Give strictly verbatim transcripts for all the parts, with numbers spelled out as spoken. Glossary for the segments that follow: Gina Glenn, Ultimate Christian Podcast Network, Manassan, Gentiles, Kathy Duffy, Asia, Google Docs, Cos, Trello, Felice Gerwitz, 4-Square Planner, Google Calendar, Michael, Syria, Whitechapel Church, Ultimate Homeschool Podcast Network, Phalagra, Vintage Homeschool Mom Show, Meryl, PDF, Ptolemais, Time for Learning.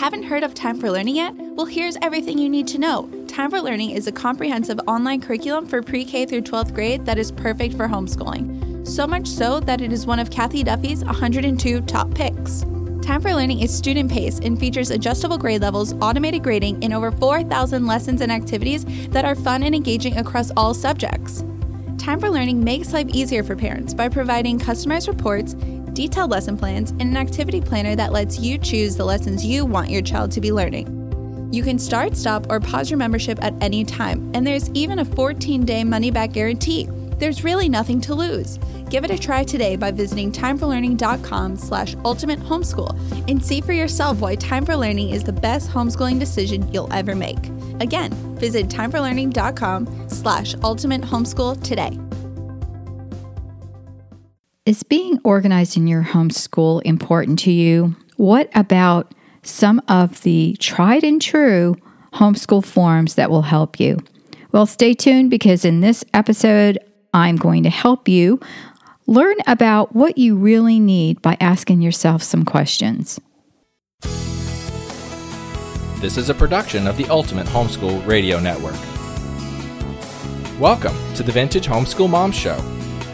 Haven't heard of Time for Learning yet? Well, here's everything you need to know. Time for Learning is a comprehensive online curriculum for pre-K through twelfth grade that is perfect for homeschooling. So much so that it is one of Kathy Duffy's one hundred two top picks. Time for Learning is student-paced and features adjustable grade levels, automated grading, and over four thousand lessons and activities that are fun and engaging across all subjects. Time for Learning makes life easier for parents by providing customized reports, detailed lesson plans, and an activity planner that lets you choose the lessons you want your child to be learning. You can start, stop, or pause your membership at any time, and there's even a fourteen-day money-back guarantee. There's really nothing to lose. Give it a try today by visiting timeforlearning.com slash ultimate homeschool and see for yourself why Time for Learning is the best homeschooling decision you'll ever make. Again, visit timeforlearning.com slash ultimate homeschool today. Is being organized in your homeschool important to you? What about some of the tried and true homeschool forms that will help you? Well, stay tuned, because in this episode, I'm going to help you learn about what you really need by asking yourself some questions. This is a production of the Ultimate Homeschool Radio Network. Welcome to the Vintage Homeschool Mom Show.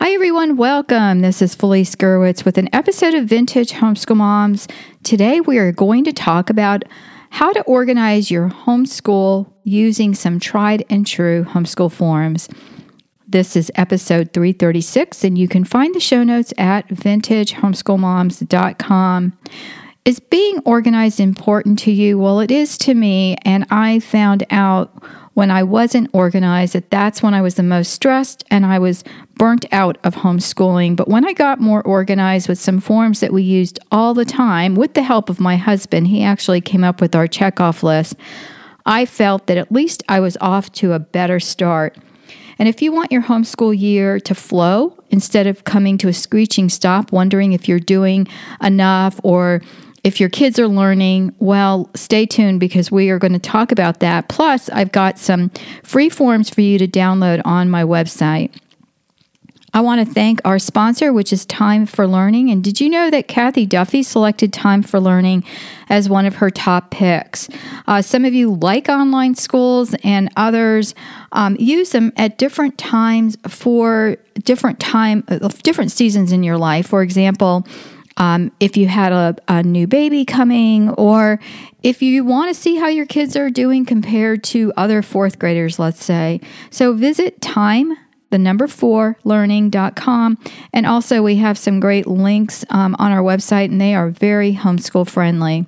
Hi everyone, welcome. This is Felice Gerwitz with an episode of Vintage Homeschool Moms. Today we are going to talk about how to organize your homeschool using some tried and true homeschool forms. This is episode three thirty-six, and you can find the show notes at vintage homeschool moms dot com. Is being organized important to you? Well, it is to me, and I found out when I wasn't organized that that's when I was the most stressed and I was burnt out of homeschooling. But when I got more organized with some forms that we used all the time, with the help of my husband, he actually came up with our checkoff list, I felt that at least I was off to a better start. And if you want your homeschool year to flow, instead of coming to a screeching stop, wondering if you're doing enough or if your kids are learning, well, stay tuned, because we are going to talk about that. Plus, I've got some free forms for you to download on my website. I want to thank our sponsor, which is Time for Learning. And did you know that Kathy Duffy selected Time for Learning as one of her top picks? Uh, some of you like online schools, and others um, use them at different times for different time, different seasons in your life. For example, Um, if you had a, a new baby coming, or if you want to see how your kids are doing compared to other fourth graders, let's say. So visit time, the number four, learning dot com. And also we have some great links um, on our website, and they are very homeschool friendly.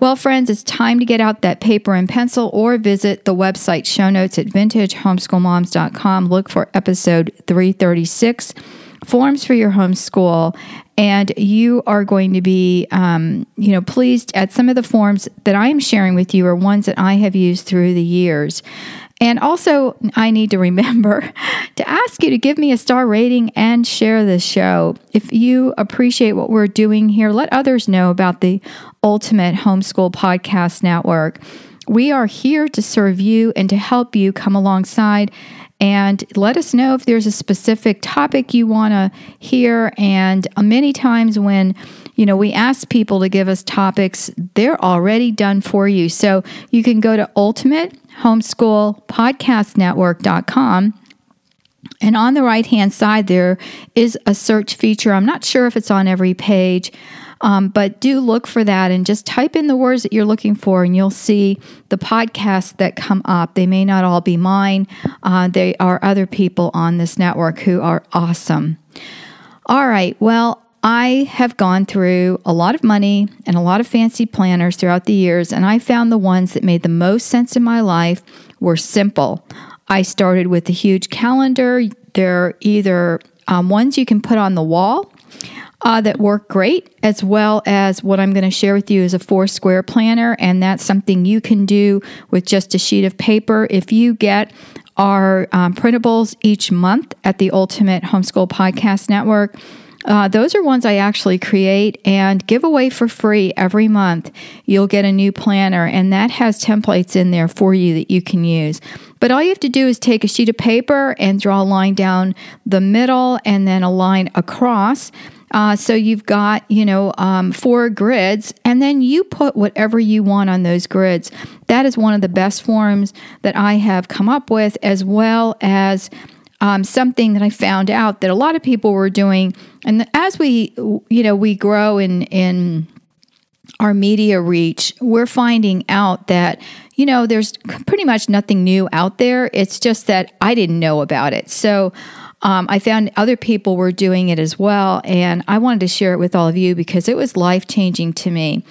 Well, friends, it's time to get out that paper and pencil, or visit the website show notes at vintage homeschool moms dot com. Look for episode three thirty-six, Forms for Your Homeschool. And you are going to be, um, you know, pleased at some of the forms that I am sharing with you are ones that I have used through the years. And also, I need to remember to ask you to give me a star rating and share this show. If you appreciate what we're doing here, let others know about the Ultimate Homeschool Podcast Network. We are here to serve you and to help you come alongside. And let us know if there's a specific topic you want to hear. And many times when, you know, we ask people to give us topics, they're already done for you. So you can go to ultimate homeschool podcast network dot com. And on the right-hand side, there is a search feature. I'm not sure if it's on every page, Um, but do look for that, and just type in the words that you're looking for, and you'll see the podcasts that come up. They may not all be mine. Uh, they are other people on this network who are awesome. All right. Well, I have gone through a lot of money and a lot of fancy planners throughout the years, and I found the ones that made the most sense in my life were simple. I started with the huge calendar. They're either um, ones you can put on the wall, uh, that work great, as well as what I'm going to share with you is a four-square planner, and that's something you can do with just a sheet of paper. If you get our um, printables each month at the Ultimate Homeschool Podcast Network, Uh, those are ones I actually create and give away for free every month. You'll get a new planner, and that has templates in there for you that you can use. But all you have to do is take a sheet of paper and draw a line down the middle and then a line across. Uh, so you've got, you know, um, four grids, and then you put whatever you want on those grids. That is one of the best forms that I have come up with, as well as Um, something that I found out that a lot of people were doing. And as we, you know, we grow in, in our media reach, we're finding out that, you know, there's pretty much nothing new out there. It's just that I didn't know about it. So um, I found other people were doing it as well. And I wanted to share it with all of you because it was life-changing to me.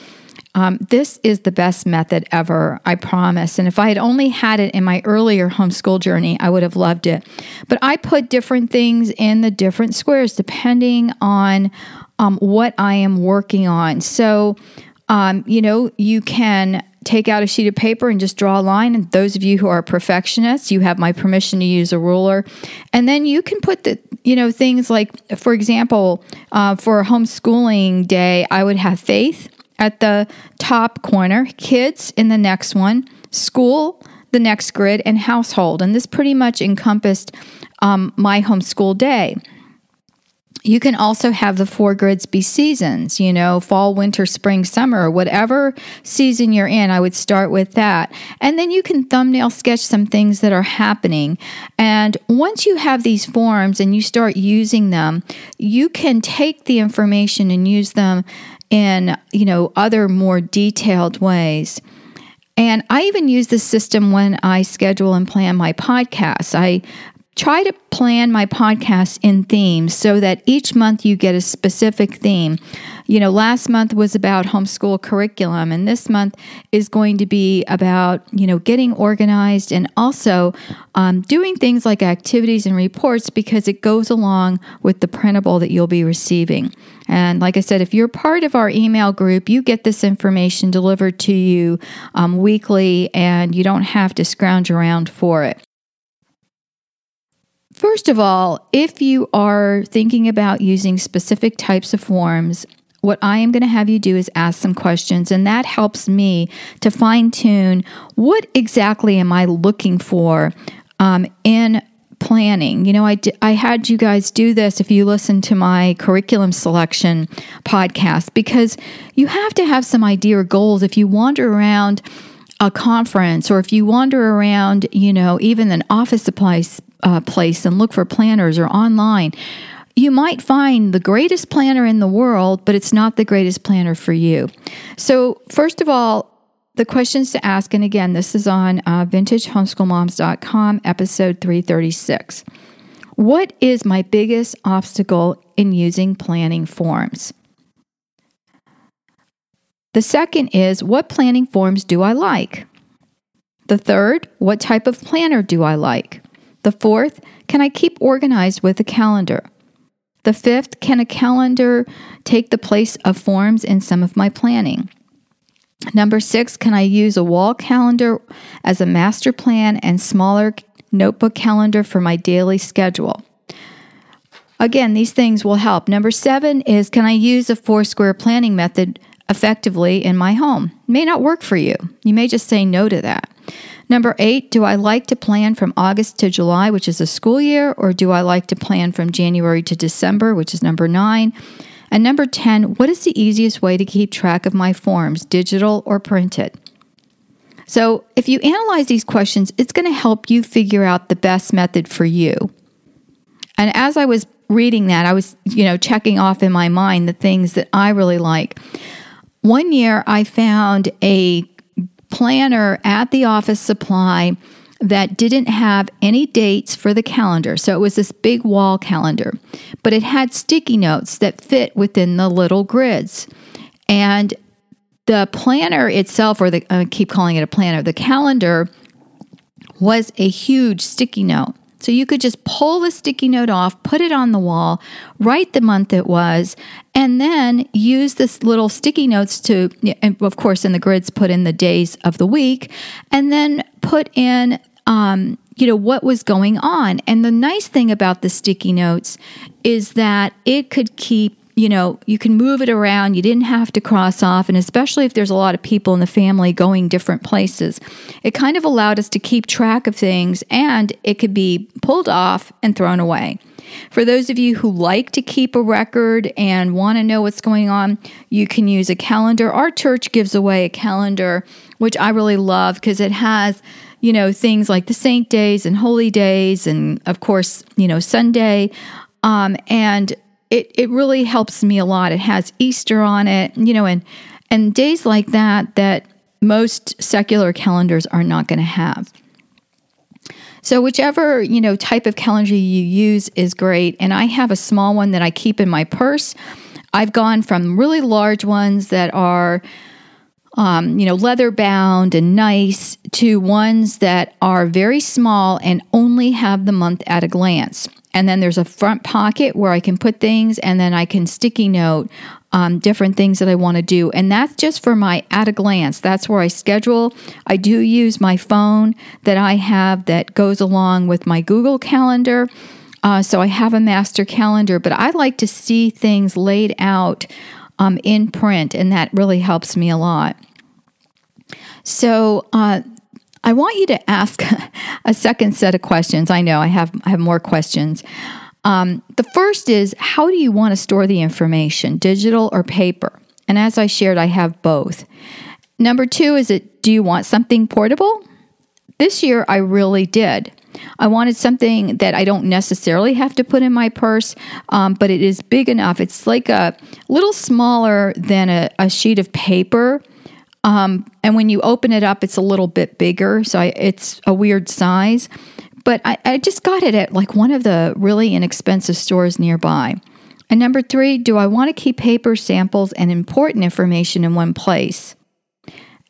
Um, this is the best method ever, I promise. And if I had only had it in my earlier homeschool journey, I would have loved it. But I put different things in the different squares depending on um, what I am working on. So, um, you know, you can take out a sheet of paper and just draw a line. And those of you who are perfectionists, you have my permission to use a ruler. And then you can put the, you know, things like, for example, uh, for a homeschooling day, I would have faith at the top corner, kids in the next one, school, the next grid, and household. And this pretty much encompassed um, my homeschool day. You can also have the four grids be seasons, you know, fall, winter, spring, summer, whatever season you're in, I would start with that. And then you can thumbnail sketch some things that are happening. And once you have these forms and you start using them, you can take the information and use them in, you know, other more detailed ways. And I even use this system when I schedule and plan my podcasts. I try to plan my podcasts in themes so that each month you get a specific theme. You know, last month was about homeschool curriculum, and this month is going to be about, you know, getting organized and also um, doing things like activities and reports because it goes along with the printable that you'll be receiving. And like I said, if you're part of our email group, you get this information delivered to you um, weekly, and you don't have to scrounge around for it. First of all, if you are thinking about using specific types of forms, what I am going to have you do is ask some questions, and that helps me to fine-tune what exactly am I looking for um, in planning. You know, I, d- I had you guys do this if you listen to my curriculum selection podcast, because you have to have some idea or goals. If you wander around a conference, or if you wander around, you know, even an office supply uh, place and look for planners or online, you might find the greatest planner in the world, but it's not the greatest planner for you. So first of all, the questions to ask, and again, this is on uh, vintage homeschool moms dot com, episode three thirty-six. What is my biggest obstacle in using planning forms? The second is, what planning forms do I like? The third, what type of planner do I like? The fourth, can I keep organized with a calendar? The fifth, can a calendar take the place of forms in some of my planning? Number six, can I use a wall calendar as a master plan and smaller notebook calendar for my daily schedule? Again, these things will help. Number seven is, can I use a four-square planning method effectively in my home? It may not work for you. You may just say no to that. Number eight, do I like to plan from August to July, which is a school year, or do I like to plan from January to December, which is number nine? And number ten, what is the easiest way to keep track of my forms, digital or printed? So if you analyze these questions, it's going to help you figure out the best method for you. And as I was reading that, I was, you know, checking off in my mind the things that I really like. One year I found a planner at the office supply that didn't have any dates for the calendar. So it was this big wall calendar, but it had sticky notes that fit within the little grids. And the planner itself, or the, I keep calling it a planner, the calendar was a huge sticky note. So you could just pull the sticky note off, put it on the wall, write the month it was, and then use this little sticky notes to, and of course, in the grids, put in the days of the week, and then put in, um, you know, what was going on. And the nice thing about the sticky notes is that it could keep, you know, you can move it around. You didn't have to cross off. And especially if there's a lot of people in the family going different places, it kind of allowed us to keep track of things, and it could be pulled off and thrown away. For those of you who like to keep a record and want to know what's going on, you can use a calendar. Our church gives away a calendar, which I really love because it has, you know, things like the saint days and holy days and, of course, you know, Sunday. Um, and It it really helps me a lot. It has Easter on it, you know, and and days like that that most secular calendars are not going to have. So whichever, you know, type of calendar you use is great. And I have a small one that I keep in my purse. I've gone from really large ones that are, um, you know, leather bound and nice to ones that are very small and only have the month at a glance. And then there's a front pocket where I can put things, and then I can sticky note um, different things that I want to do. And that's just for my at a glance. That's where I schedule. I do use my phone that I have that goes along with my Google Calendar. Uh, so I have a master calendar, but I like to see things laid out um, in print, and that really helps me a lot. So uh I want you to ask a second set of questions. I know I have I have more questions. Um, the first is, how do you want to store the information, digital or paper? And as I shared, I have both. Number two is, it, do you want something portable? This year, I really did. I wanted something that I don't necessarily have to put in my purse, um, but it is big enough. It's like a little smaller than a, a sheet of paper. Um, and when you open it up, it's a little bit bigger, so I, it's a weird size. But I, I just got it at like one of the really inexpensive stores nearby. And number three, do I want to keep paper samples and important information in one place?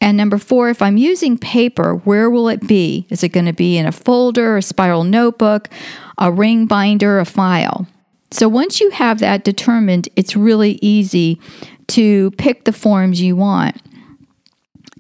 And number four, if I'm using paper, where will it be? Is it going to be in a folder, a spiral notebook, a ring binder, a file? So once you have that determined, it's really easy to pick the forms you want.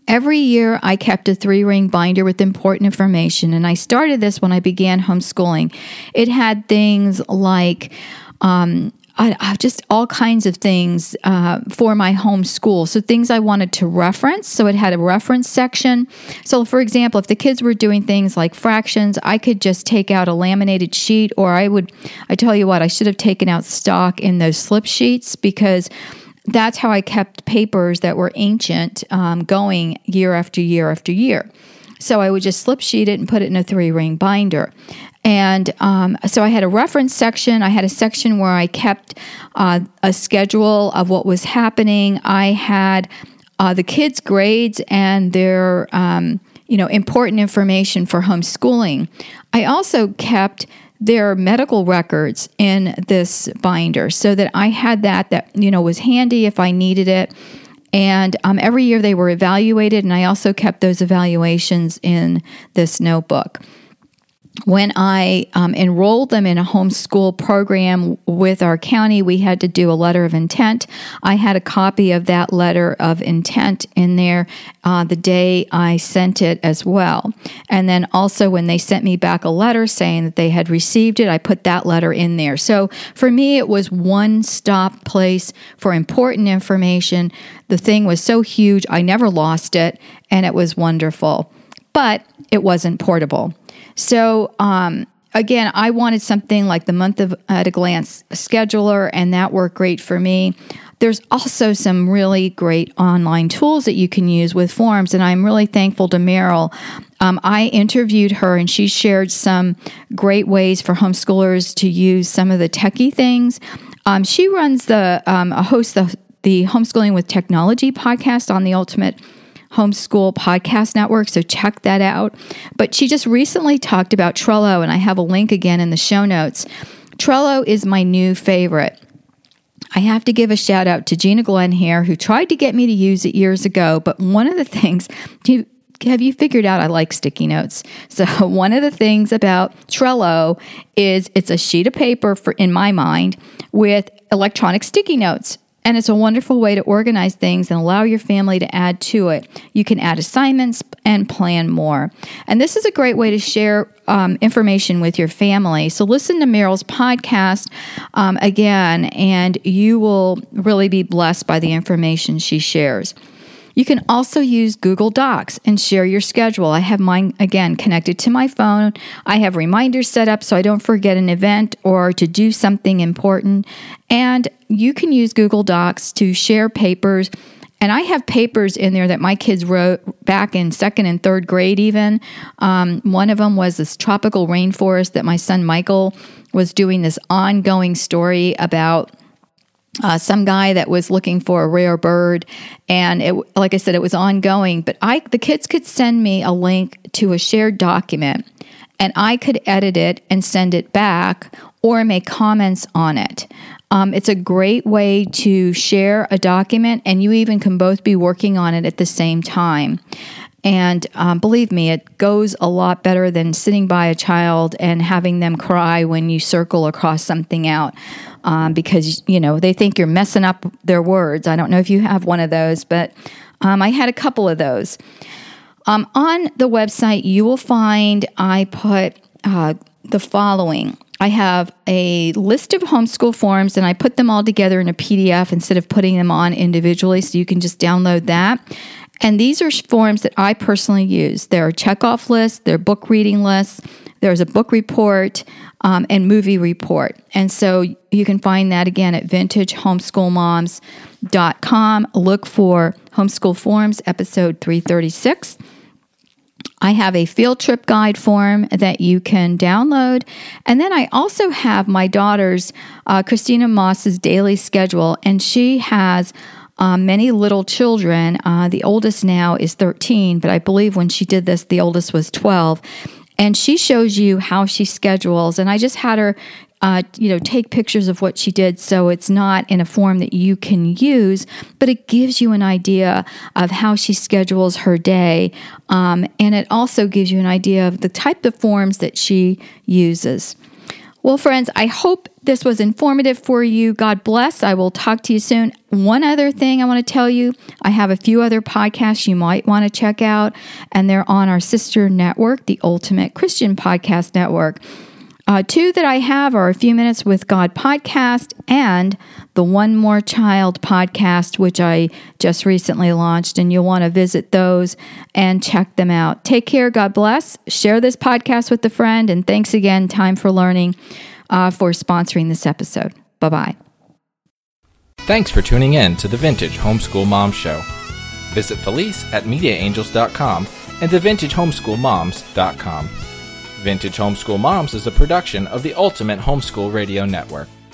Every year, I kept a three-ring binder with important information, and I started this when I began homeschooling. It had things like um, I, I just all kinds of things uh, for my homeschool, so things I wanted to reference, so it had a reference section. So, for example, if the kids were doing things like fractions, I could just take out a laminated sheet, or I would, I tell you what, I should have taken out stock in those slip sheets, because that's how I kept papers that were ancient um, going year after year after year. So I would just slip sheet it and put it in a three-ring binder. And um, so I had a reference section. I had a section where I kept uh, a schedule of what was happening. I had uh, the kids' grades and their um, you know, important information for homeschooling. I also kept their medical records in this binder, so that I had that, that, you know, was handy if I needed it. And um, every year they were evaluated, and I also kept those evaluations in this notebook. When I um, enrolled them in a homeschool program with our county, we had to do a letter of intent. I had a copy of that letter of intent in there uh, the day I sent it as well. And then also when they sent me back a letter saying that they had received it, I put that letter in there. So for me, it was one-stop place for important information. The thing was so huge, I never lost it, and it was wonderful. But it wasn't portable. So, um, again, I wanted something like the month of at a glance scheduler, and that worked great for me. There's also some really great online tools that you can use with forms, and I'm really thankful to Meryl. Um, I interviewed her, and she shared some great ways for homeschoolers to use some of the techie things. Um, she runs the um, hosts the the Homeschooling with Technology podcast on the Ultimate Homeschool Podcast Network, so check that out. But she just recently talked about Trello, and I have a link again in the show notes. Trello is my new favorite. I have to give a shout out to Gina Glenn here, who tried to get me to use it years ago, but one of the things have you figured out I like sticky notes? So one of the things about Trello is it's a sheet of paper, for, in my mind, with electronic sticky notes. And it's a wonderful way to organize things and allow your family to add to it. You can add assignments and plan more. And this is a great way to share um, information with your family. So listen to Meryl's podcast um, again, and you will really be blessed by the information she shares. You can also use Google Docs and share your schedule. I have mine, again, connected to my phone. I have reminders set up so I don't forget an event or to do something important. And you can use Google Docs to share papers. And I have papers in there that my kids wrote back in second and third grade even. Um, one of them was this tropical rainforest that my son Michael was doing this ongoing story about Uh, some guy that was looking for a rare bird, and it, like I said, it was ongoing. But I, the kids could send me a link to a shared document, and I could edit it and send it back or make comments on it. Um, it's a great way to share a document, and you even can both be working on it at the same time. And um, believe me, it goes a lot better than sitting by a child and having them cry when you circle across something out um, because, you know, they think you're messing up their words. I don't know if you have one of those, but um, I had a couple of those. Um, on the website, you will find I put uh, the following. I have a list of homeschool forms, and I put them all together in a P D F instead of putting them on individually, so you can just download that. And these are forms that I personally use. There are checkoff lists, there are book reading lists, there's a book report, um, and movie report. And so you can find that again at vintage homeschool moms dot com. Look for Homeschool Forms, episode three thirty-six. I have a field trip guide form that you can download. And then I also have my daughter's, uh, Christina Moss's daily schedule, and she has Uh, many little children. Uh, the oldest now is thirteen, but I believe when she did this, the oldest was twelve. And she shows you how she schedules. And I just had her, uh, you know, take pictures of what she did, so it's not in a form that you can use, but it gives you an idea of how she schedules her day. Um, and it also gives you an idea of the type of forms that she uses. Well, friends, I hope this was informative for you. God bless. I will talk to you soon. One other thing I want to tell you, I have a few other podcasts you might want to check out, and they're on our sister network, the Ultimate Christian Podcast Network. Uh, two that I have are A Few Minutes with God podcast and the One More Child podcast, which I just recently launched, and you'll want to visit those and check them out. Take care. God bless. Share this podcast with a friend, and thanks again, Time for Learning, uh, for sponsoring this episode. Bye-bye. Thanks for tuning in to the Vintage Homeschool Mom Show. Visit Felice at media angels dot com and the vintage homeschool moms dot com. Vintage Homeschool Moms is a production of the Ultimate Homeschool Radio Network.